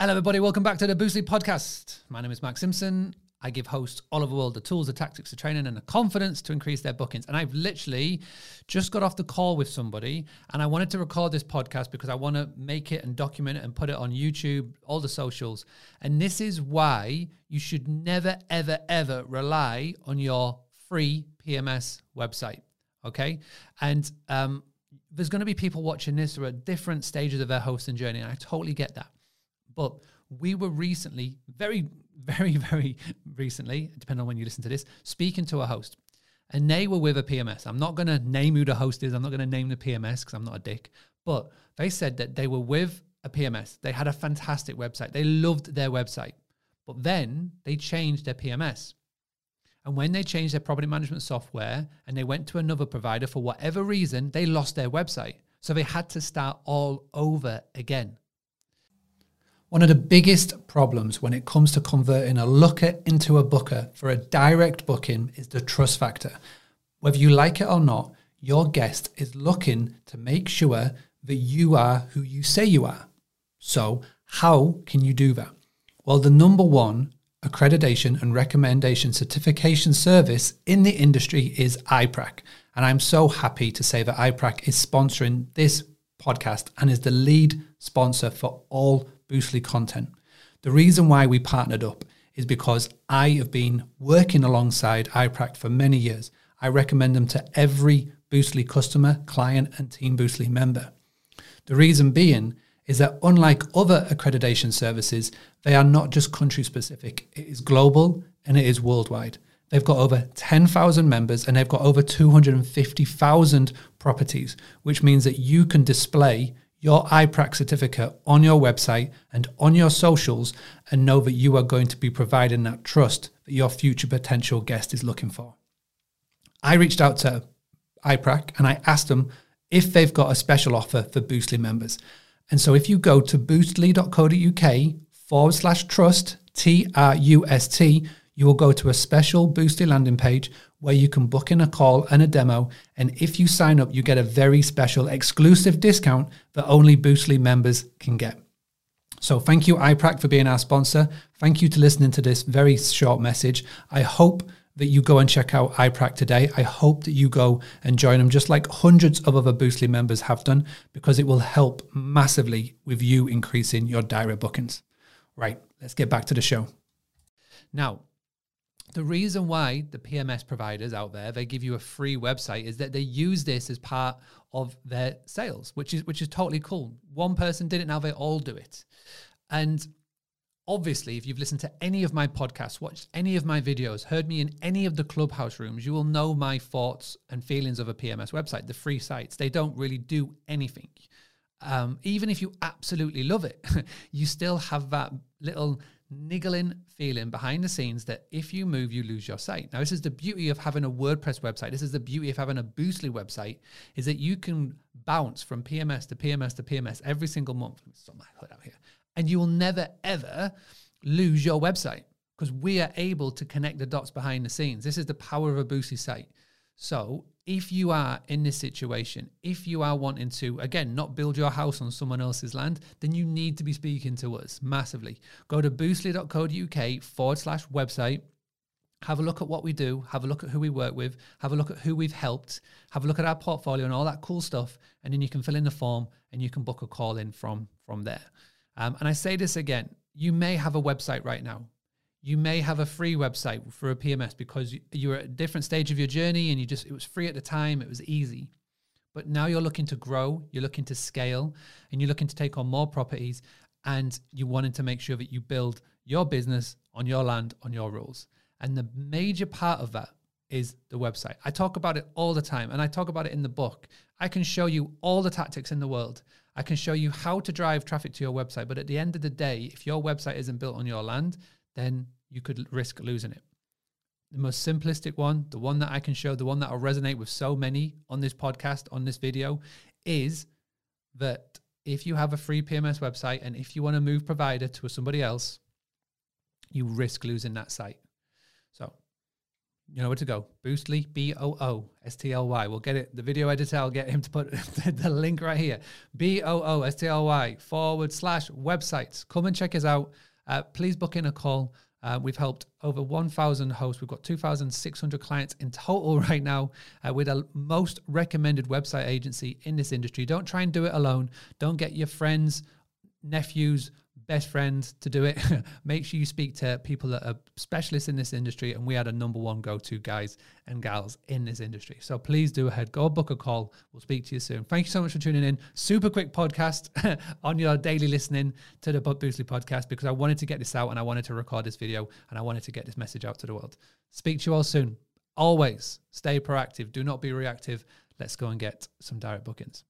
Hello, everybody. Welcome back to the Boostly podcast. My name is Mark Simpson. I give hosts all over the world the tools, the tactics, the training, and the confidence to increase their bookings. And I've literally just got off the call with somebody, and I wanted to record this podcast because I want to make it and document it and put it on YouTube, all the socials. And this is why you should never, ever, ever rely on your free PMS website, okay? And there's going to be people watching this who are at different stages of their hosting journey, and I totally get that. But we were recently, very recently, depending on when you listen to this, speaking to a host, and they were with a PMS. I'm not going to name who the host is. I'm not going to name the PMS because I'm not a dick, but they said that they were with a PMS. They had a fantastic website. They loved their website, but then they changed their PMS. And when they changed their property management software and they went to another provider, for whatever reason, they lost their website. So they had to start all over again. One of the biggest problems when it comes to converting a looker into a booker for a direct booking is the trust factor. Whether you like it or not, your guest is looking to make sure that you are who you say you are. So how can you do that? Well, the #1 accreditation and recommendation certification service in the industry is IPRAC. And I'm so happy to say that IPRAC is sponsoring this podcast and is the lead sponsor for all Boostly content. The reason why we partnered up is because I have been working alongside IPRAC for many years. I recommend them to every Boostly customer, client, and Team Boostly member. The reason being is that unlike other accreditation services, they are not just country specific. It is global and it is worldwide. They've got over 10,000 members and they've got over 250,000 properties, which means that you can display your IPRAC certificate on your website and on your socials and know that you are going to be providing that trust that your future potential guest is looking for. I reached out to IPRAC and I asked them if they've got a special offer for Boostly members. And so if you go to boostly.co.uk/trust, TRUST, you will go to a special Boostly landing page where you can book in a call and a demo. And if you sign up, you get a very special exclusive discount that only Boostly members can get. So thank you, IPRAC, for being our sponsor. Thank you to listening to this very short message. I hope that you go and check out IPRAC today. I hope that you go and join them, just like hundreds of other Boostly members have done, because it will help massively with you increasing your direct bookings. Right, let's get back to the show. Now, the reason why the PMS providers out there, they give you a free website, is that they use this as part of their sales, which is totally cool. One person did it, now they all do it. And obviously, if you've listened to any of my podcasts, watched any of my videos, heard me in any of the clubhouse rooms, you will know my thoughts and feelings of a PMS website. The free sites, they don't really do anything. Even if you absolutely love it, you still have that little niggling feeling behind the scenes that if you move, you lose your site. Now, this is the beauty of having a WordPress website. This is the beauty of having a Boostly website, is that you can bounce from PMS to PMS to PMS every single month. And you will never, ever lose your website because we are able to connect the dots behind the scenes. This is the power of a Boostly site. So if you are in this situation, if you are wanting to, again, not build your house on someone else's land, then you need to be speaking to us massively. Go to boostly.co.uk/website. Have a look at what we do. Have a look at who we work with. Have a look at who we've helped. Have a look at our portfolio and all that cool stuff. And then you can fill in the form and you can book a call in from there. And I say this again, you may have a website right now. You may have a free website for a PMS because you're at a different stage of your journey and it was free at the time, it was easy. But now you're looking to grow, you're looking to scale, and you're looking to take on more properties, and you wanted to make sure that you build your business on your land, on your rules. And the major part of that is the website. I talk about it all the time, and I talk about it in the book. I can show you all the tactics in the world. I can show you how to drive traffic to your website, but at the end of the day, if your website isn't built on your land, then you could risk losing it. The most simplistic one, the one that I can show, the one that will resonate with so many on this podcast, on this video, is that if you have a free PMS website and if you want to move provider to somebody else, you risk losing that site. So you know where to go. Boostly, B-O-O-S-T-L-Y. We'll get it. The video editor, I'll get him to put the link right here. BOOSTLY/websites. Come and check us out. Please book in a call. We've helped over 1,000 hosts. We've got 2,600 clients in total right now. We're the most recommended website agency in this industry. Don't try and do it alone. Don't get your friends, nephews, best friends to do it. Make sure you speak to people that are specialists in this industry, and we are the #1 go-to guys and gals in this industry. So please do ahead, go book a call. We'll speak to you soon. Thank you so much for tuning in. Super quick podcast on your daily listening to the Boostly podcast, because I wanted to get this out and I wanted to record this video and I wanted to get this message out to the world. Speak to you all soon. Always stay proactive. Do not be reactive. Let's go and get some direct bookings.